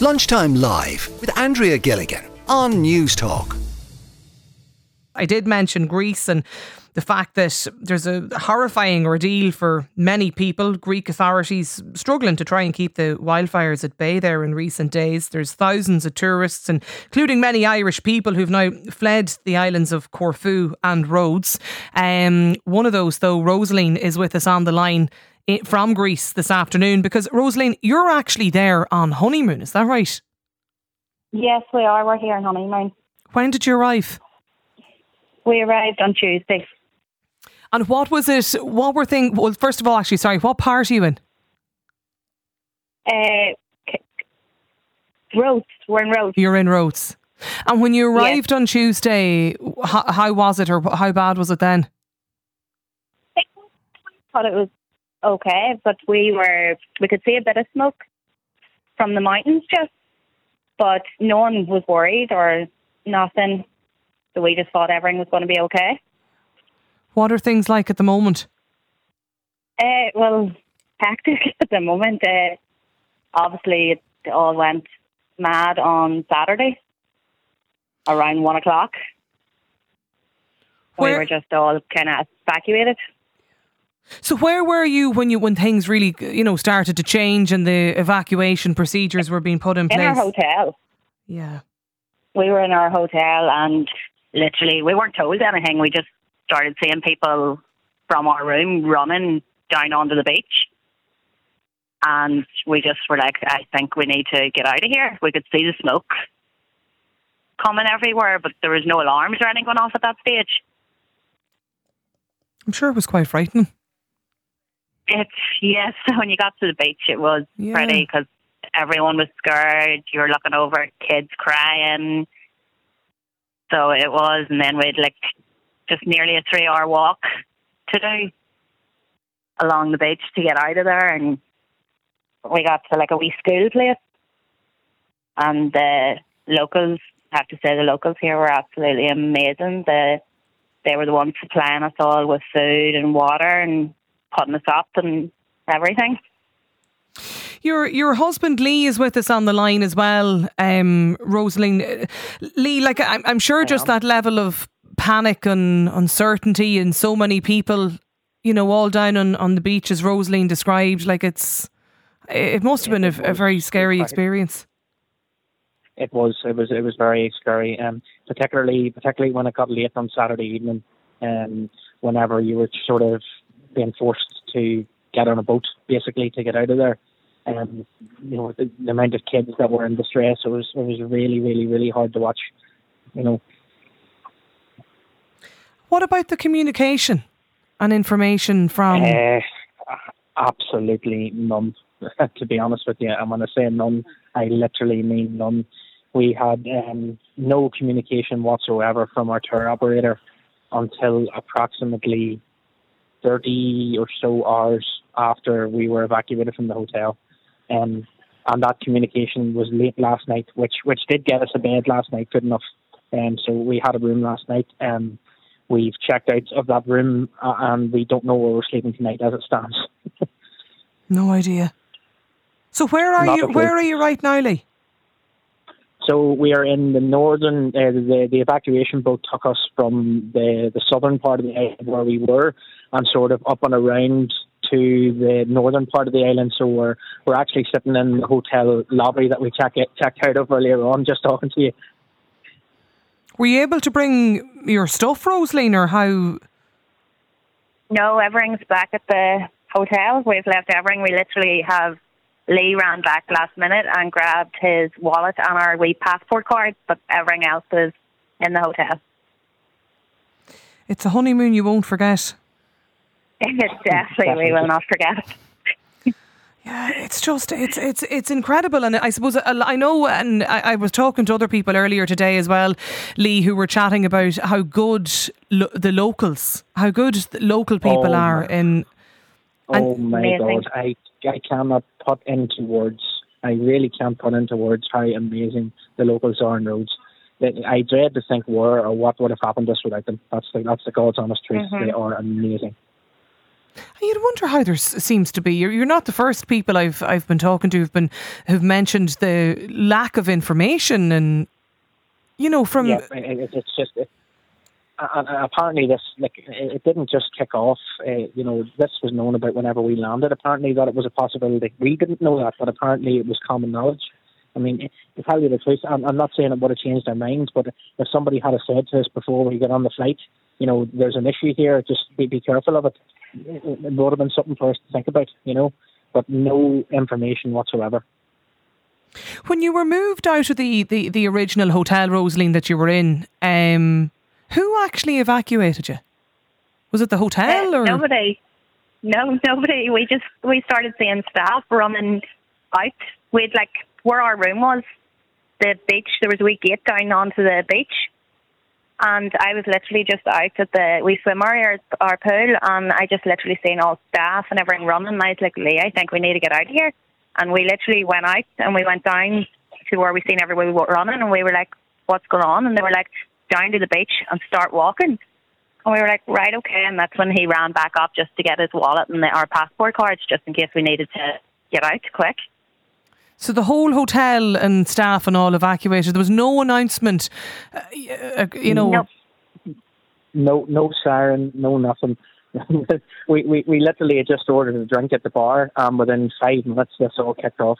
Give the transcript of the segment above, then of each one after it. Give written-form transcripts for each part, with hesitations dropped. Lunchtime Live with Andrea Gilligan on News Talk. I did mention Greece and the fact that there's a horrifying ordeal for many people. Greek authorities struggling to try and keep the wildfires at bay there in recent days. There's thousands of tourists, including many Irish people, who've now fled the islands of Corfu and Rhodes. One of those, though, Rosaline, is with us on the line from Greece this afternoon, because Rosaline, you're actually there on honeymoon, is that right? Yes, we are. We're here on honeymoon. When did you arrive? We arrived on Tuesday. And what was it? What were things? Well, first of all, actually, sorry, what part are you in? Rhodes. We're in Rhodes. You're in Rhodes. And when you arrived on Tuesday, how was it, or how bad was it then? I thought it was okay, but we could see a bit of smoke from the mountains, just, but no one was worried or nothing. So we just thought everything was going to be okay. What are things like at the moment? Well, hectic at the moment. Obviously, it all went mad on Saturday around 1 o'clock. We were just all kind of evacuated. So where were you when things really, started to change and the evacuation procedures were being put in place? In our hotel. Yeah. We were in our hotel, and literally we weren't told anything. We just started seeing people from our room running down onto the beach, and we just were like, I think we need to get out of here. We could see the smoke coming everywhere, but there was no alarms or anything going off at that stage. I'm sure it was quite frightening. Yes, when you got to the beach it was pretty, because everyone was scared. You were looking over at kids crying. So it was, and then we had just nearly a 3-hour walk to do along the beach to get out of there, and we got to a wee school place, and the locals, I have to say the locals here were absolutely amazing. They were the ones supplying us all with food and water and putting us up and everything. Your husband Lee is with us on the line as well, Rosaline. Lee, I'm sure just that level of panic and uncertainty and so many people, all down on the beach, as Rosaline described, it must have been a very scary experience. It was very scary, particularly when it got late on Saturday evening, whenever you were sort of being forced to get on a boat basically to get out of there. The amount of kids that were in distress, it was really, really, really hard to watch, What about the communication and information from... absolutely none, to be honest with you. And when I say none, I literally mean none. We had no communication whatsoever from our tour operator until approximately 30 or so hours after we were evacuated from the hotel. And that communication was late last night, which did get us to bed last night, good enough. So we had a room last night. We've checked out of that room, and we don't know where we're sleeping tonight as it stands. No idea. So where are you? Where are you right now, Lee? So we are in the northern. The evacuation boat took us from the southern part of the island where we were, and sort of up and around to the northern part of the island. So we're actually sitting in the hotel lobby that we checked out of earlier on, just talking to you. Were you able to bring your stuff, Rosaline, or how? No, everything's back at the hotel. We've left everything. We literally have... Lee ran back last minute and grabbed his wallet and our wee passport card, but everything else is in the hotel. It's a honeymoon you won't forget. It's definitely, we will not forget. Yeah, it's just, it's incredible. And I suppose, I know, and I was talking to other people earlier today as well, Lee, who were chatting about how good local people are in... Oh my amazing. God, I cannot put into words, I really can't put into words how amazing the locals are in Rhodes. I dread to think where or what would have happened just without them. That's the God's honest truth. Mm-hmm. They are amazing. You'd wonder how there seems to be. You're not the first people I've been talking to who've mentioned the lack of information, and you know from it's just. And apparently this, like, it didn't just kick off, you know, this was known about whenever we landed, apparently, that it was a possibility. We didn't know that, but apparently it was common knowledge. I mean, to tell you the truth, I'm not saying it would have changed their minds, but if somebody had said to us before we got on the flight, you know, there's an issue here, just be careful of it, it would have been something for us to think about, you know, but no information whatsoever. When you were moved out of the original hotel, Rosaline, that you were in, who actually evacuated you? Was it the hotel or nobody? No, nobody. We started seeing staff running out. We'd like where our room was, the beach. There was a wee gate down onto the beach, and I was literally just out at the wee swim area, our pool, and I just literally seen all staff and everything running. And I was like, Lee, I think we need to get out of here. And we literally went out and we went down to where we seen everybody running, and we were like, what's going on? And they were like, down to the beach and start walking. And we were like, right, okay. And that's when he ran back up just to get his wallet and our passport cards, just in case we needed to get out quick. So the whole hotel and staff and all evacuated. There was no announcement, you know. No siren, no nothing. we literally had just ordered a drink at the bar, and within 5 minutes this all kicked off,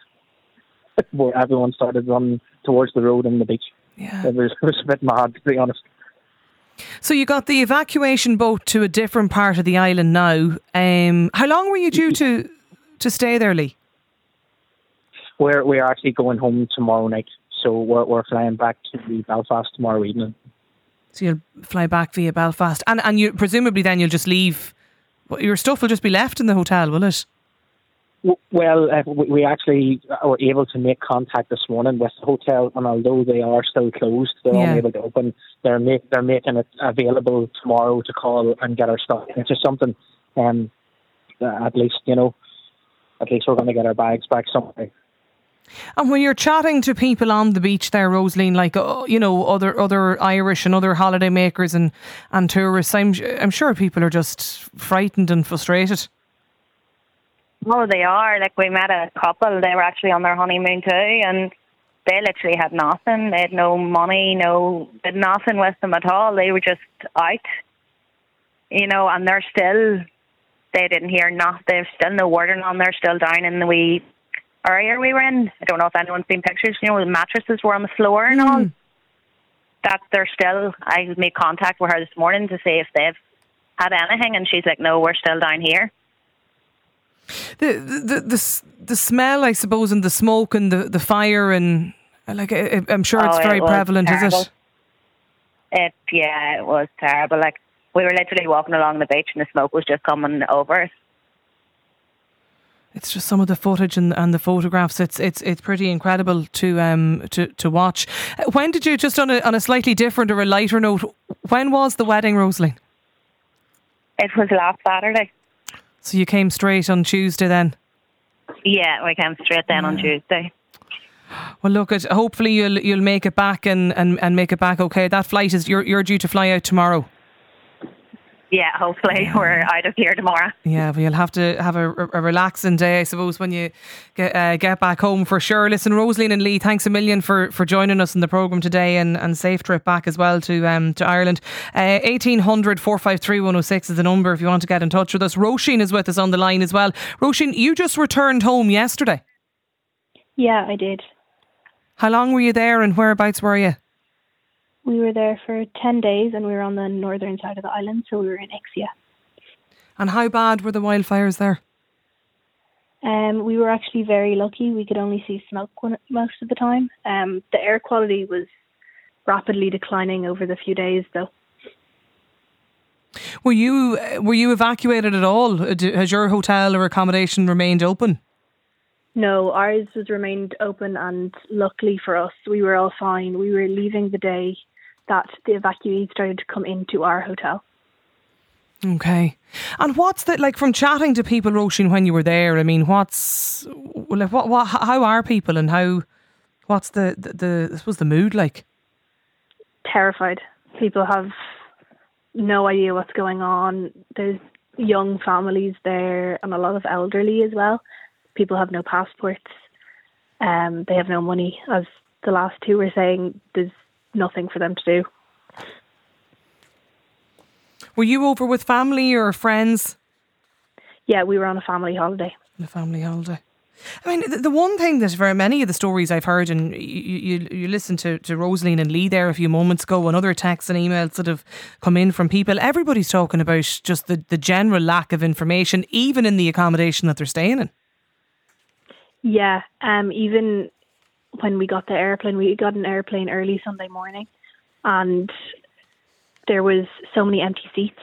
where everyone started running towards the road and the beach. Yeah. It was a bit mad, to be honest. So you got the evacuation boat to a different part of the island now. How long were you due to stay there, Lee? We're actually going home tomorrow night. So we're flying back to Belfast tomorrow evening. So you'll fly back via Belfast. And you presumably then you'll just leave. Your stuff will just be left in the hotel, will it? Well, we actually were able to make contact this morning with the hotel, and although they are still closed, they're unable to open. They're making it available tomorrow to call and get our stuff, which is something. At least we're going to get our bags back someday. And when you're chatting to people on the beach there, Rosaline, like other Irish and other holidaymakers and tourists, I'm sure people are just frightened and frustrated. Oh, they are. Like, we met a couple, they were actually on their honeymoon too, and they literally had nothing. They had no money, they had nothing with them at all. They were just out, you know, and they didn't hear nothing. There's still no word on. They're still down in the wee area we were in. I don't know if anyone's seen pictures, you know, the mattresses were on the floor and all. That they're still, I made contact with her this morning to see if they've had anything, and she's like, no, we're still down here. The smell, I suppose, and the smoke and the fire, and like I'm sure it's very prevalent, is it? Yeah, it was terrible. Like, we were literally walking along the beach and the smoke was just coming over us. It's just some of the footage and the photographs. It's pretty incredible to watch. When did you, just on a slightly different or a lighter note, when was the wedding, Rosaline? It was last Saturday. So you came straight on Tuesday then? Yeah, we came straight then on Tuesday. Well, look, hopefully you'll make it back and make it back okay. That flight is, you're due to fly out tomorrow. Yeah, hopefully we're out of here tomorrow. Yeah, but you'll have to have a relaxing day, I suppose, when you get back home for sure. Listen, Rosaline and Lee, thanks a million for joining us in the programme today, and safe trip back as well to Ireland. 1800 453 106 is the number if you want to get in touch with us. Roisin is with us on the line as well. Roisin, you just returned home yesterday. Yeah, I did. How long were you there and whereabouts were you? We were there for 10 days and we were on the northern side of the island, so we were in Ixia. And how bad were the wildfires there? We were actually very lucky. We could only see smoke most of the time. The air quality was rapidly declining over the few days, though. Were you evacuated at all? Has your hotel or accommodation remained open? No, ours was remained open, and luckily for us, we were all fine. We were leaving the day that the evacuees started to come into our hotel. Okay. And what's that like from chatting to people, Roisin, when you were there? I mean, how are people, and what's the I suppose the mood like? Terrified. People have no idea what's going on. There's young families there and a lot of elderly as well. People have no passports. They have no money, as the last two were saying. There's nothing for them to do. Were you over with family or friends? Yeah, we were on a family holiday. On a family holiday. I mean, the one thing that very many of the stories I've heard, and you listened to Rosaline and Lee there a few moments ago, and other texts and emails that have come in from people, everybody's talking about just the general lack of information, even in the accommodation that they're staying in. Yeah, even when we got the airplane, we got an airplane early Sunday morning, and there was so many empty seats.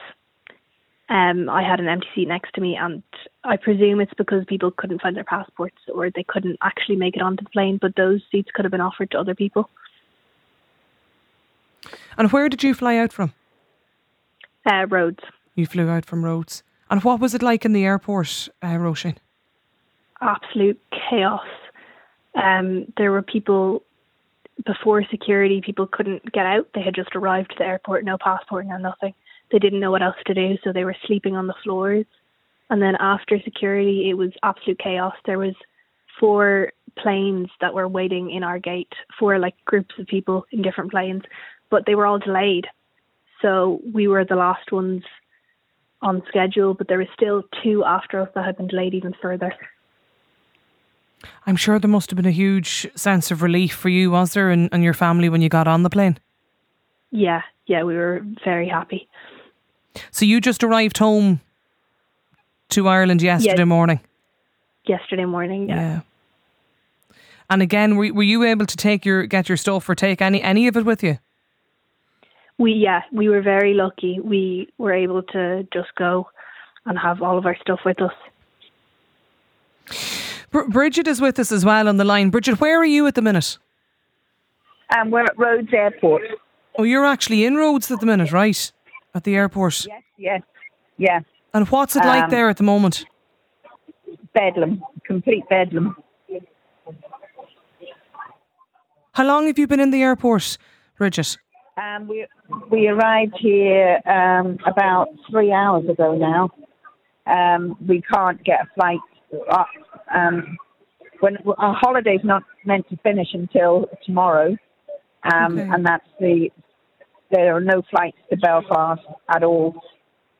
I had an empty seat next to me, and I presume it's because people couldn't find their passports or they couldn't actually make it onto the plane, but those seats could have been offered to other people. And where did you fly out from? Rhodes. You flew out from Rhodes. And what was it like in the airport, Roisin? Absolute chaos. There were people before security, people couldn't get out. They had just arrived to the airport, no passport, no nothing. They didn't know what else to do, so they were sleeping on the floors. And then after security, it was absolute chaos. There was 4 planes that were waiting in our gate, 4 like groups of people in different planes, but they were all delayed. So we were the last ones on schedule, but there were still 2 after us that had been delayed even further. I'm sure there must have been a huge sense of relief for you, was there, and your family when you got on the plane? Yeah, we were very happy. So you just arrived home to Ireland yesterday morning? Yesterday morning, yeah. And again, were you able to get your stuff or take any of it with you? We were very lucky. We were able to just go and have all of our stuff with us. Bridget is with us as well on the line. Bridget, where are you at the minute? We're at Rhodes Airport. Oh, you're actually in Rhodes at the minute, right? At the airport. Yes. And what's it like there at the moment? Bedlam. Complete bedlam. How long have you been in the airport, Bridget? We arrived here about 3 hours ago now. We can't get a flight up. When our holiday's not meant to finish until tomorrow, okay. And that's there are no flights to Belfast at all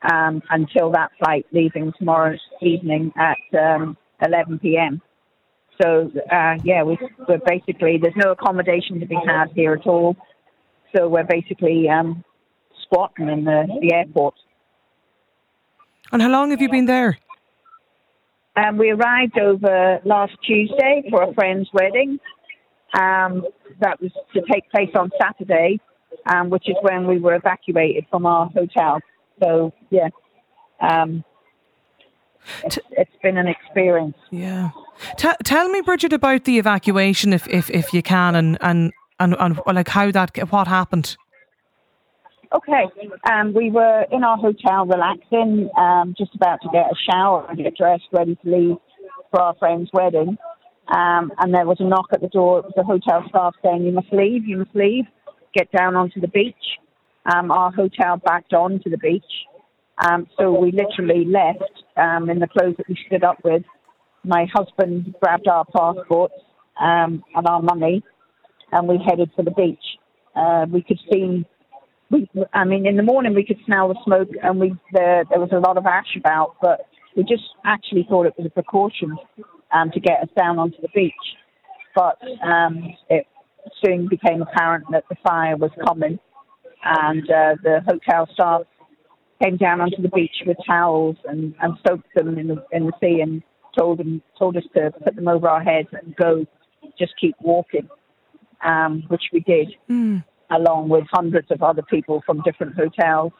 until that flight leaving tomorrow evening at 11 p.m. So we're basically, there's no accommodation to be had here at all. So we're basically squatting in the airport. And how long have you been there? We arrived over last Tuesday for a friend's wedding. That was to take place on Saturday, which is when we were evacuated from our hotel. So, yeah, it's been an experience. Yeah. Tell me, Bridget, about the evacuation, if you can, and like what happened. Okay, we were in our hotel relaxing, just about to get a shower and get dressed, ready to leave for our friend's wedding. And there was a knock at the door. It was the hotel staff saying, you must leave, get down onto the beach. Our hotel backed onto the beach. So we literally left in the clothes that we stood up with. My husband grabbed our passports and our money, and we headed for the beach. In the morning we could smell the smoke, and there was a lot of ash about, but we just actually thought it was a precaution to get us down onto the beach. But it soon became apparent that the fire was coming, and the hotel staff came down onto the beach with towels and soaked them in the sea, and told us to put them over our heads and go, just keep walking, which we did. Mm. Along with hundreds of other people from different hotels.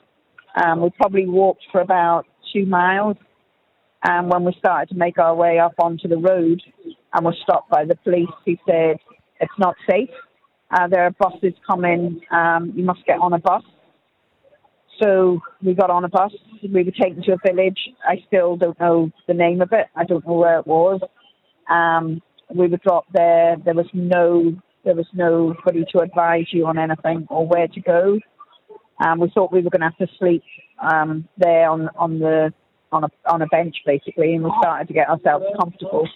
We probably walked for about 2 miles when we started to make our way up onto the road, and were stopped by the police, who said, it's not safe. There are buses coming. You must get on a bus. So we got on a bus. We were taken to a village. I still don't know the name of it. I don't know where it was. We were dropped there. There was nobody to advise you on anything or where to go. We thought we were going to have to sleep there on the on a bench, basically, and we started to get ourselves comfortable.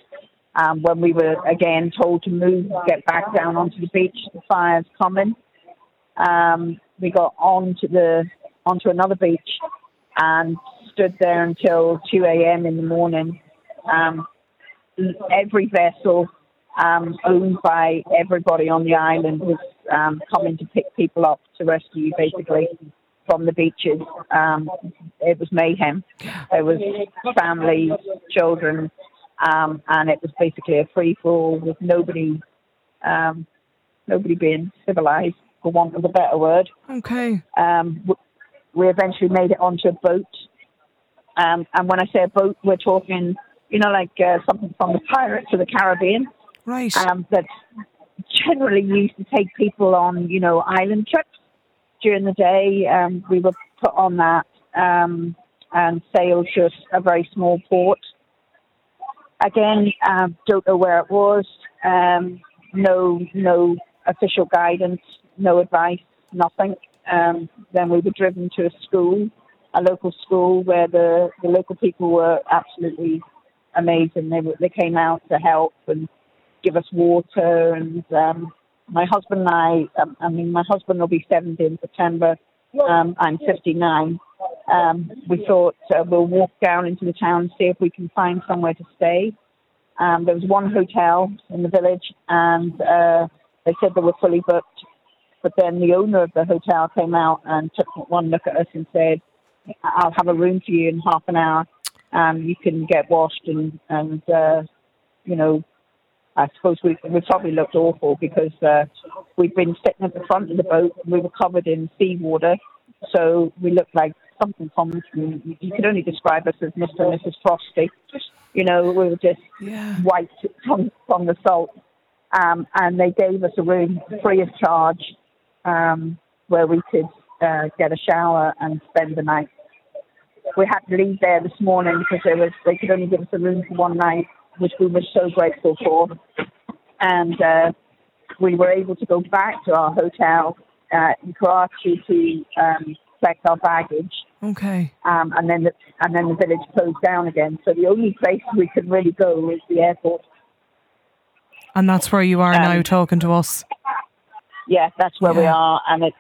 When we were, again, told to move, get back down onto the beach, the fire's coming. We got onto another beach and stood there until 2 a.m. in the morning. Every vessel owned by everybody on the island was coming to pick people up to rescue, basically, from the beaches. It was mayhem. There was families, children, and it was basically a free-for-all with nobody being civilized, for want of a better word. Okay. We eventually made it onto a boat. And when I say a boat, we're talking, like something from the Pirates of the Caribbean. Right. That's generally used to take people on, island trips during the day. We were put on that and sailed to a very small port. Again, don't know where it was. No official guidance, no advice, nothing. Then we were driven to a local school, where the local people were absolutely amazing. They came out to help and give us water. And my husband and I mean, my husband will be 70 in September. I'm 59. We thought we'll walk down into the town and see if we can find somewhere to stay. There was one hotel in the village, and they said they were fully booked. But then the owner of the hotel came out and took one look at us and said, "I'll have a room for you in half an hour. You can get washed and I suppose we probably looked awful because we'd been sitting at the front of the boat and we were covered in seawater, so we looked like something common. You could only describe us as Mr. and Mrs. Frosty. We were just white from the salt. And they gave us a room free of charge where we could get a shower and spend the night. We had to leave there this morning because they could only give us a room for one night, which we were so grateful for. And we were able to go back to our hotel in Karachi to collect our baggage. Okay. And then the village closed down again. So the only place we could really go was the airport. And that's where you are now, talking to us. Yeah, that's where we are. And it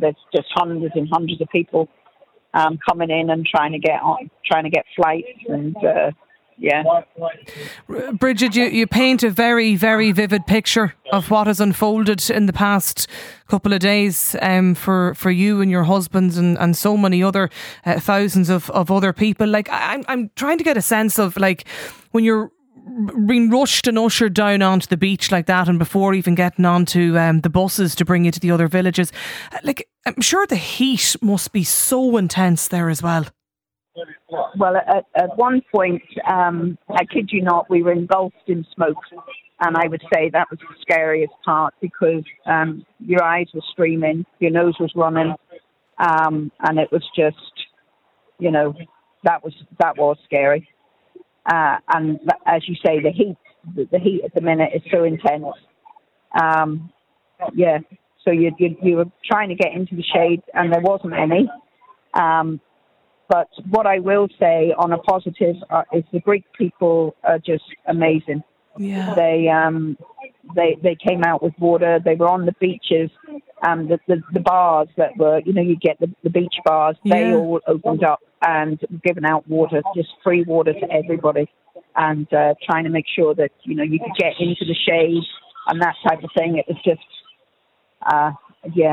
there's just hundreds and hundreds of people coming in and trying to get flights and. Yeah. Bridget, you paint a very, very vivid picture of what has unfolded in the past couple of days for you and your husbands and so many other thousands of other people. Like, I'm trying to get a sense of, like, when you're being rushed and ushered down onto the beach like that and before even getting onto the buses to bring you to the other villages. Like, I'm sure the heat must be so intense there as well. Well, at one point, I kid you not, we were engulfed in smoke, and I would say that was the scariest part because your eyes were streaming, your nose was running, and it was just, that was scary. And as you say, the heat at the minute is so intense. So you were trying to get into the shade, and there wasn't any. But what I will say on a positive is the Greek people are just amazing. Yeah. They came out with water. They were on the beaches. The bars that were, you get the beach bars. They all opened up and given out water, just free water to everybody, and trying to make sure that, you could get into the shade and that type of thing. It was just,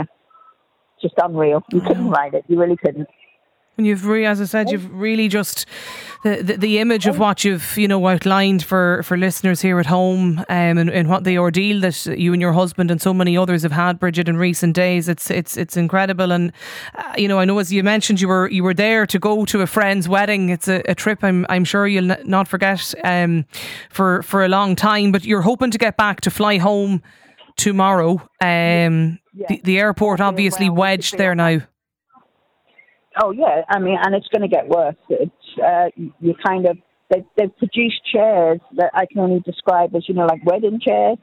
just unreal. You couldn't write it. You really couldn't. And you've really just the image of what you've outlined for listeners here at home, and what the ordeal that you and your husband and so many others have had, Bridget, in recent days. It's incredible, and I know, as you mentioned, you were there to go to a friend's wedding. It's a trip I'm sure you'll not forget for a long time. But you're hoping to get back to fly home tomorrow. The airport obviously wedged there now. Oh, yeah. I mean, and it's going to get worse. It's, you kind of, they've produced chairs that I can only describe as, like wedding chairs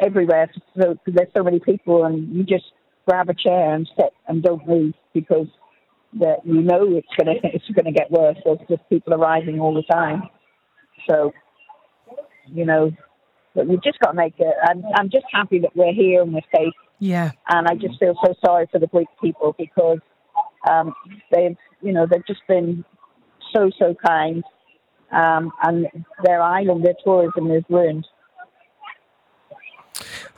everywhere. So, because there's so many people, and you just grab a chair and sit and don't move because that you know it's going to get worse. There's just people arriving all the time. So, you know, but we've just got to make it. I'm just happy that we're here and we're safe. Yeah. And I just feel so sorry for the Greek people because they've just been so kind. And their island, their tourism is ruined.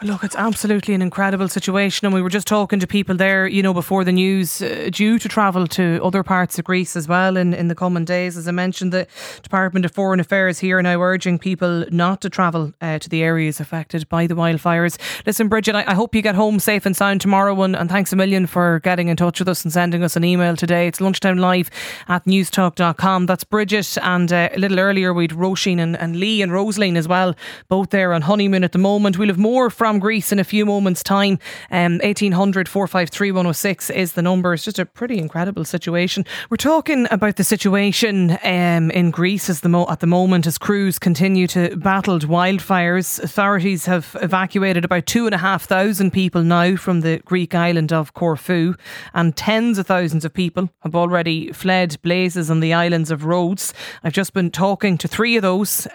Well, look, it's absolutely an incredible situation, and we were just talking to people there, you know, before the news, due to travel to other parts of Greece as well in the coming days. As I mentioned, the Department of Foreign Affairs here are now urging people not to travel to the areas affected by the wildfires. Listen, Bridget, I hope you get home safe and sound tomorrow, and thanks a million for getting in touch with us and sending us an email today. It's lunchtimelive@newstalk.com. That's Bridget, and a little earlier we'd Roisin and Lee and Rosaline as well, both there on honeymoon at the moment. We'll have more from Greece in a few moments' time. 1800 453 106 is the number. It's just a pretty incredible situation. We're talking about the situation in Greece at the moment as crews continue to battle wildfires. Authorities have evacuated about 2,500 people now from the Greek island of Corfu, and tens of thousands of people have already fled blazes on the islands of Rhodes. I've just been talking to three of those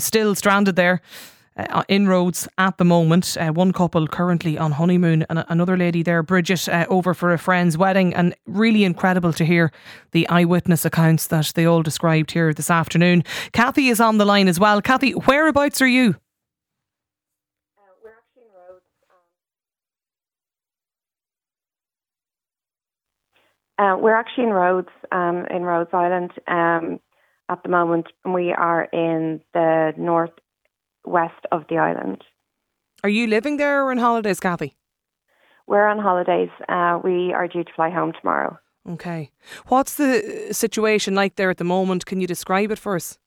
still stranded there in Rhodes at the moment. One couple currently on honeymoon, and another lady there, Bridget, over for a friend's wedding. And really incredible to hear the eyewitness accounts that they all described here this afternoon. Cathy is on the line as well. Cathy, whereabouts are you? We're actually in Rhodes. We're actually in Rhodes Island at the moment. We are in the north west of the island. Are you living there or on holidays, Cathy? We're on holidays. We are due to fly home tomorrow. Okay. What's the situation like there at the moment? Can you describe it for us?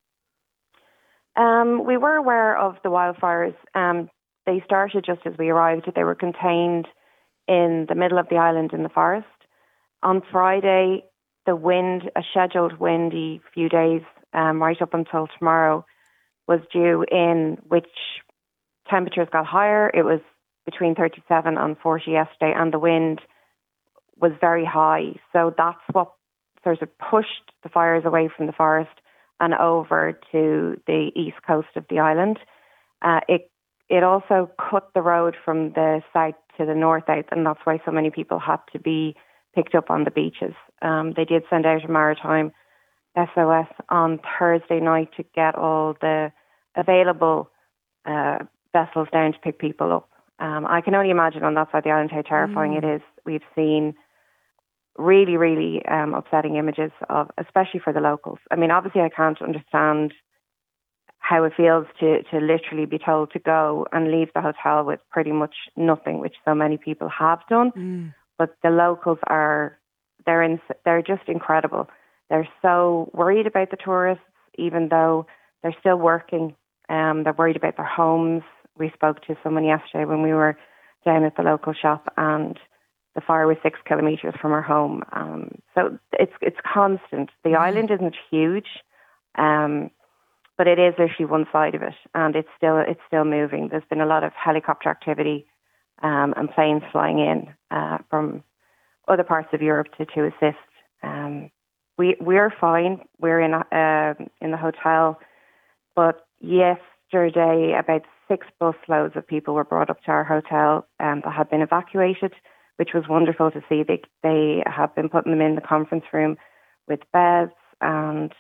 We were aware of the wildfires. They started just as we arrived. They were contained in the middle of the island in the forest. On Friday, the wind, a scheduled windy few days, right up until tomorrow, was due in, which temperatures got higher. It was between 37 and 40 yesterday, and the wind was very high. So that's what sort of pushed the fires away from the forest and over to the east coast of the island. It also cut the road from the south to the north out, and that's why so many people had to be picked up on the beaches. They did send out a maritime SOS on Thursday night to get all the available vessels down to pick people up. I can only imagine on that side of the island how terrifying it is. We've seen really, really upsetting images of, especially for the locals. I mean, obviously I can't understand how it feels to literally be told to go and leave the hotel with pretty much nothing, which so many people have done. But the locals they're just incredible. They're so worried about the tourists, even though they're still working. They're worried about their homes. We spoke to someone yesterday when we were down at the local shop, and the fire was 6 kilometres from her home. So it's constant. The island isn't huge, but it is actually one side of it, and it's still moving. There's been a lot of helicopter activity and planes flying in from other parts of Europe to assist. We're fine. We're in the hotel, but yesterday about 6 busloads of people were brought up to our hotel that had been evacuated, which was wonderful to see. They have been putting them in the conference room with beds and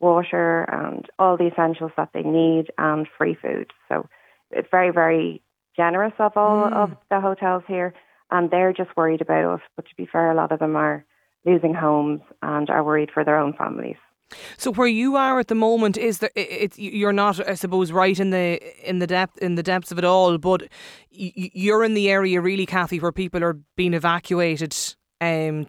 water and all the essentials that they need and free food. So it's very, very generous of all of the hotels here, and they're just worried about us. But to be fair, a lot of them are losing homes and are worried for their own families. So where you are at the moment, you're not, I suppose, right in the depths of it all, but you're in the area really, Cathy, where people are being evacuated relocated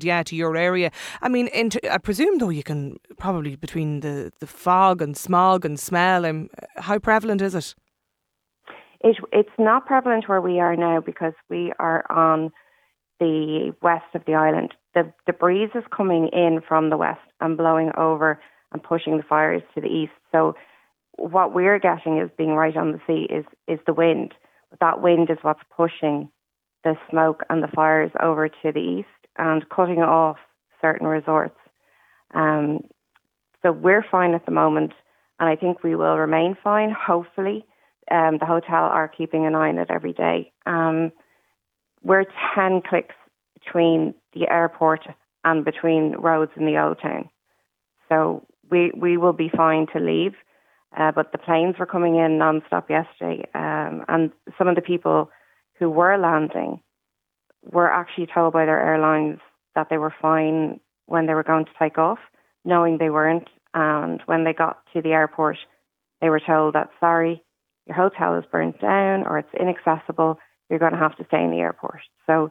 to your area. I mean, I presume though you can probably, between the fog and smog and smell, how prevalent is it? It's not prevalent where we are now because we are on the west of the island. The breeze is coming in from the west and blowing over and pushing the fires to the east. So what we're getting is, being right on the sea, is the wind. That wind is what's pushing the smoke and the fires over to the east. and cutting off certain resorts. So we're fine at the moment, and I think we will remain fine, hopefully. The hotel are keeping an eye on it every day. We're 10 clicks between the airport and between Rhodes and the Old Town. So we will be fine to leave. But the planes were coming in non-stop yesterday. And some of the people who were landing were actually told by their airlines that they were fine when they were going to take off, knowing they weren't. And when they got to the airport, they were told that, sorry, your hotel is burnt down or it's inaccessible. You're going to have to stay in the airport. So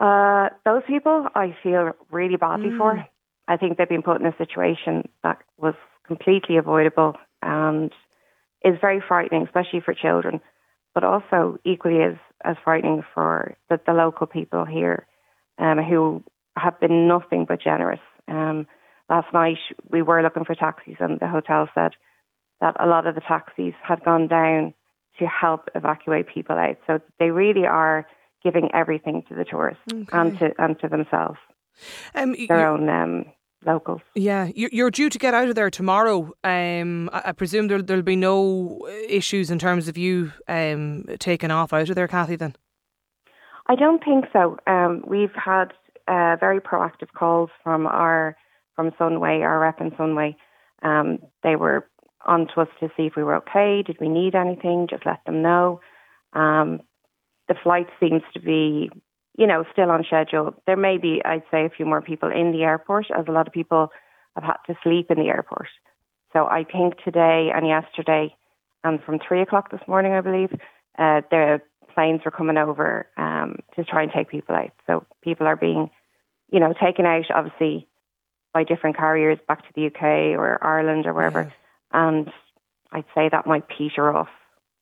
those people I feel really badly for. I think they've been put in a situation that was completely avoidable and is very frightening, especially for children, but also equally as frightening for the local people here who have been nothing but generous. Last night we were looking for taxis and the hotel said that a lot of the taxis had gone down to help evacuate people out. So they really are giving everything to the tourists and to themselves, their own locals. Yeah, you're due to get out of there tomorrow. I presume there'll be no issues in terms of you taking off out of there, Cathy, then? I don't think so. We've had very proactive calls from Sunway, our rep in Sunway. They were on to us to see if we were okay, did we need anything, just let them know. The flight seems to be, still on schedule. There may be, I'd say, a few more people in the airport, as a lot of people have had to sleep in the airport. So I think today and yesterday, and from 3 o'clock this morning, I believe, the planes were coming over to try and take people out. So people are being, taken out, obviously, by different carriers back to the UK or Ireland or wherever. Yeah. And I'd say that might peter off,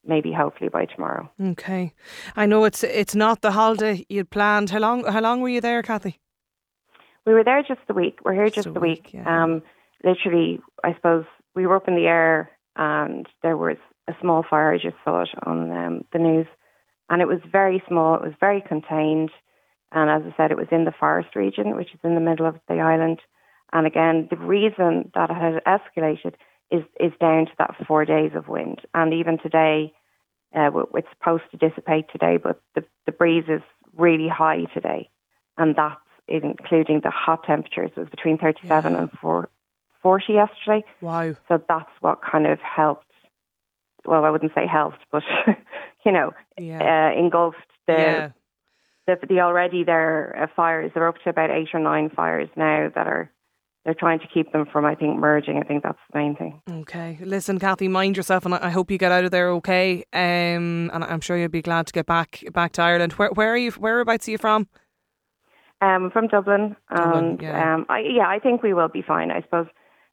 maybe hopefully by tomorrow. Okay. I know it's not the holiday you'd planned. How long were you there, Cathy? We were there just the week. We're here just the week. Yeah. Literally, I suppose, we were up in the air and there was a small fire. I just saw it on the news. And it was very small. It was very contained. And as I said, it was in the forest region, which is in the middle of the island. And again, the reason that it had escalated is down to that 4 days of wind. And even today, it's supposed to dissipate today, but the breeze is really high today. And that's including the hot temperatures. It was between 37 and 40 yesterday. Wow. So that's what kind of helped. Well, I wouldn't say helped, but, engulfed the already there fires. They're up to about 8 or 9 fires now that are... They're trying to keep them from, I think, merging. I think that's the main thing. Okay. Listen, Cathy, mind yourself, and I hope you get out of there okay. And I'm sure you'll be glad to get back to Ireland. Where are you? Whereabouts are you from? From Dublin. I think we will be fine. I suppose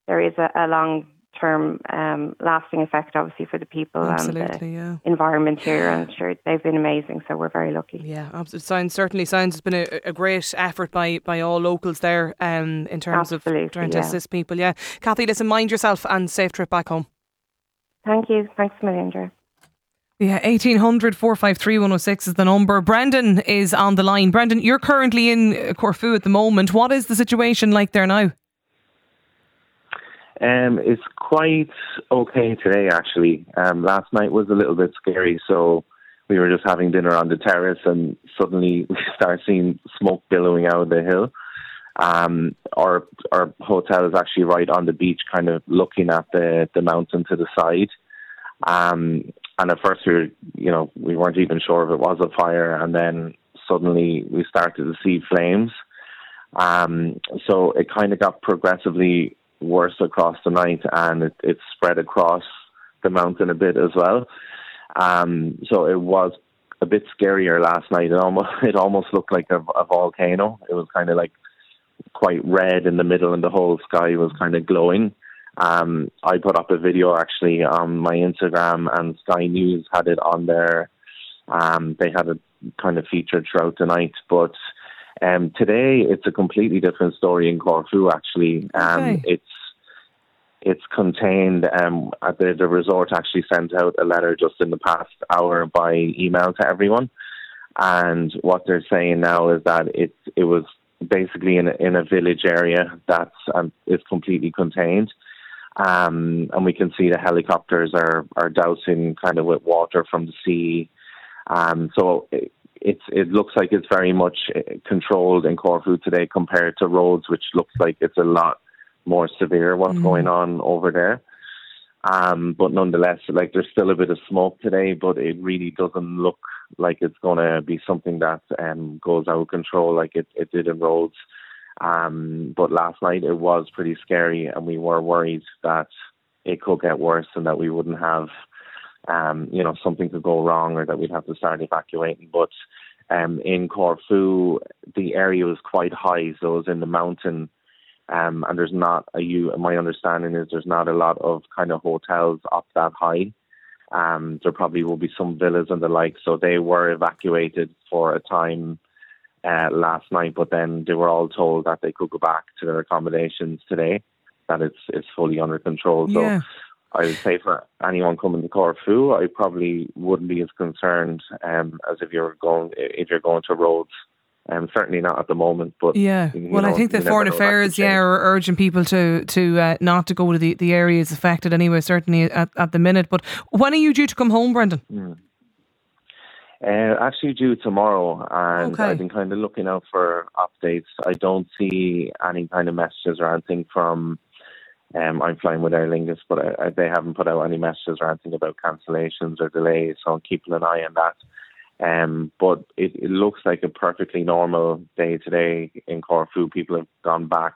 there is a long-term lasting effect, obviously, for the people and the environment here. I'm sure they've been amazing, so we're very lucky. Yeah, it certainly sounds it's been a great effort by all locals there in terms of trying to assist people. Yeah, Cathy, listen, mind yourself and safe trip back home. Thank you. Thanks a million, Andrea. Yeah, 1800 453 106 is the number. Brendan is on the line. Brendan, you're currently in Corfu at the moment. What is the situation like there now? It's quite okay today, actually. Last night was a little bit scary, so we were just having dinner on the terrace and suddenly we start seeing smoke billowing out of the hill. Our hotel is actually right on the beach, kind of looking at the mountain to the side. And at first we were, we weren't even sure if it was a fire, and then suddenly we started to see flames. So it kind of got progressively worse across the night, and it spread across the mountain a bit as well. So it was a bit scarier last night. It almost looked like a volcano. It was kind of like quite red in the middle and the whole sky was kind of glowing. I put up a video actually on my Instagram, and Sky News had it on there. They had it kind of featured throughout the night, but today it's a completely different story in Corfu, actually. It's contained. At the resort actually sent out a letter just in the past hour by email to everyone, and what they're saying now is that it was basically in a village area that is completely contained. And we can see the helicopters are dousing kind of with water from the sea. So it looks like it's very much controlled in Corfu today compared to Rhodes, which looks like it's a lot more severe what's going on over there. But nonetheless, like, there's still a bit of smoke today, but it really doesn't look like it's going to be something that goes out of control like it did in Rhodes. But last night it was pretty scary, and we were worried that it could get worse and that we wouldn't have, something could go wrong or that we'd have to start evacuating. But in Corfu, the area was quite high, so it was in the mountain. And there's not my understanding is there's not a lot of kind of hotels up that high. There probably will be some villas and the like. So they were evacuated for a time last night, but then they were all told that they could go back to their accommodations today, that it's fully under control. Yeah. So I would say for anyone coming to Corfu, I probably wouldn't be as concerned as if you're going to Rhodes. Certainly not at the moment, but yeah. Well, I think the Foreign Affairs, are urging people to not to go to the areas affected anyway. Certainly at the minute. But when are you due to come home, Brendan? Actually, due tomorrow, and okay. I've been kind of looking out for updates. I don't see any kind of messages or anything from. I'm flying with Aer Lingus, but they haven't put out any messages or anything about cancellations or delays. So I'm keeping an eye on that. But it looks like a perfectly normal day today in Corfu. People have gone back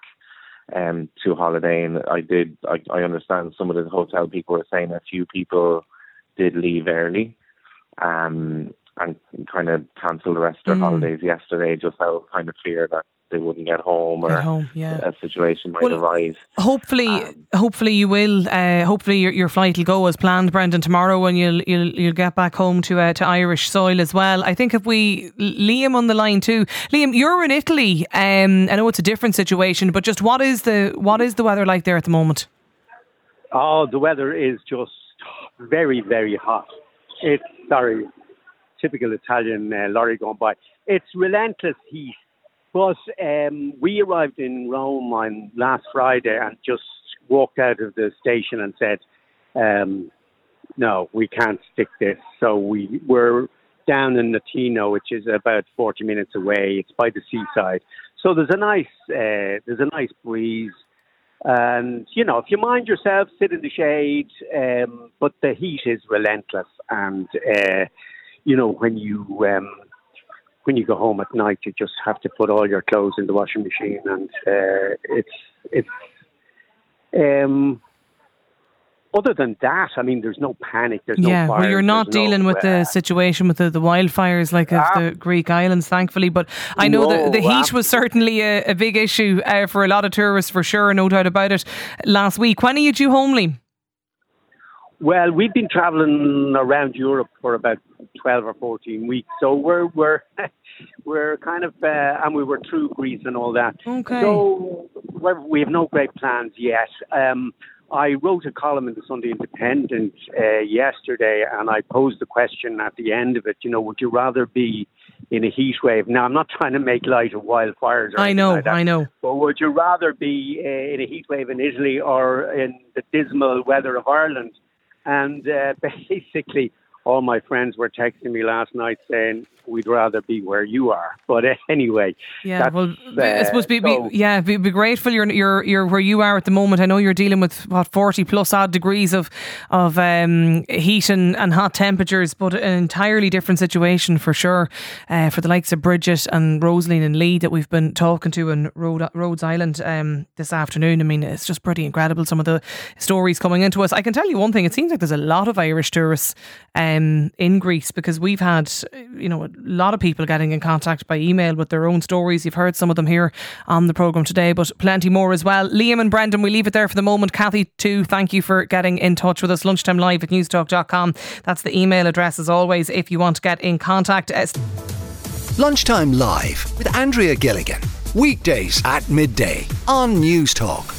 to holiday, and I understand some of the hotel people were saying a few people did leave early and kind of cancelled the rest of their holidays yesterday, just out of kind of fear that they wouldn't get home or a situation might arise. Hopefully you will. Hopefully your flight will go as planned, Brendan, tomorrow, and you'll get back home to Irish soil as well. I think Liam on the line too. Liam, you're in Italy. I know it's a different situation, but just what is the weather like there at the moment? Oh, the weather is just very, very hot. It's typical Italian lorry going by. It's relentless heat. But we arrived in Rome on last Friday and just walked out of the station and said, no, we can't stick this. So we were down in Latina, which is about 40 minutes away. It's by the seaside. So there's a nice breeze. And, if you mind yourself, sit in the shade. But the heat is relentless. And, when you go home at night, you just have to put all your clothes in the washing machine, and other than that, I mean, there's no panic, there's no fire. Well, you're not dealing with the situation with the wildfires like of the Greek islands, thankfully, but I know the heat was certainly a big issue for a lot of tourists, for sure, no doubt about it, last week. When are you due home, Liam? Well, we've been travelling around Europe for about 12 or 14 weeks, so we're kind of, and we were through Greece and all that. Okay. So we have no great plans yet. I wrote a column in the Sunday Independent yesterday, and I posed the question at the end of it. Would you rather be in a heat wave? Now, I'm not trying to make light of wildfires. I know. But would you rather be in a heat wave in Italy or in the dismal weather of Ireland? And basically, all my friends were texting me last night saying, we'd rather be where you are. But anyway. Yeah, well, I suppose be grateful you're where you are at the moment. I know you're dealing with, 40 plus odd degrees of heat and hot temperatures, but an entirely different situation for sure for the likes of Bridget and Rosaline and Lee that we've been talking to in Rhodes Island this afternoon. I mean, it's just pretty incredible, some of the stories coming into us. I can tell you one thing, it seems like there's a lot of Irish tourists in Greece, because we've had, a lot of people getting in contact by email with their own stories. You've heard some of them here on the programme today, but plenty more as well. Liam and Brendan, we leave it there for the moment. Cathy too, thank you for getting in touch with us. Lunchtime live at newstalk.com. That's the email address as always if you want to get in contact. Lunchtime live with Andrea Gilligan. Weekdays at midday on News Talk.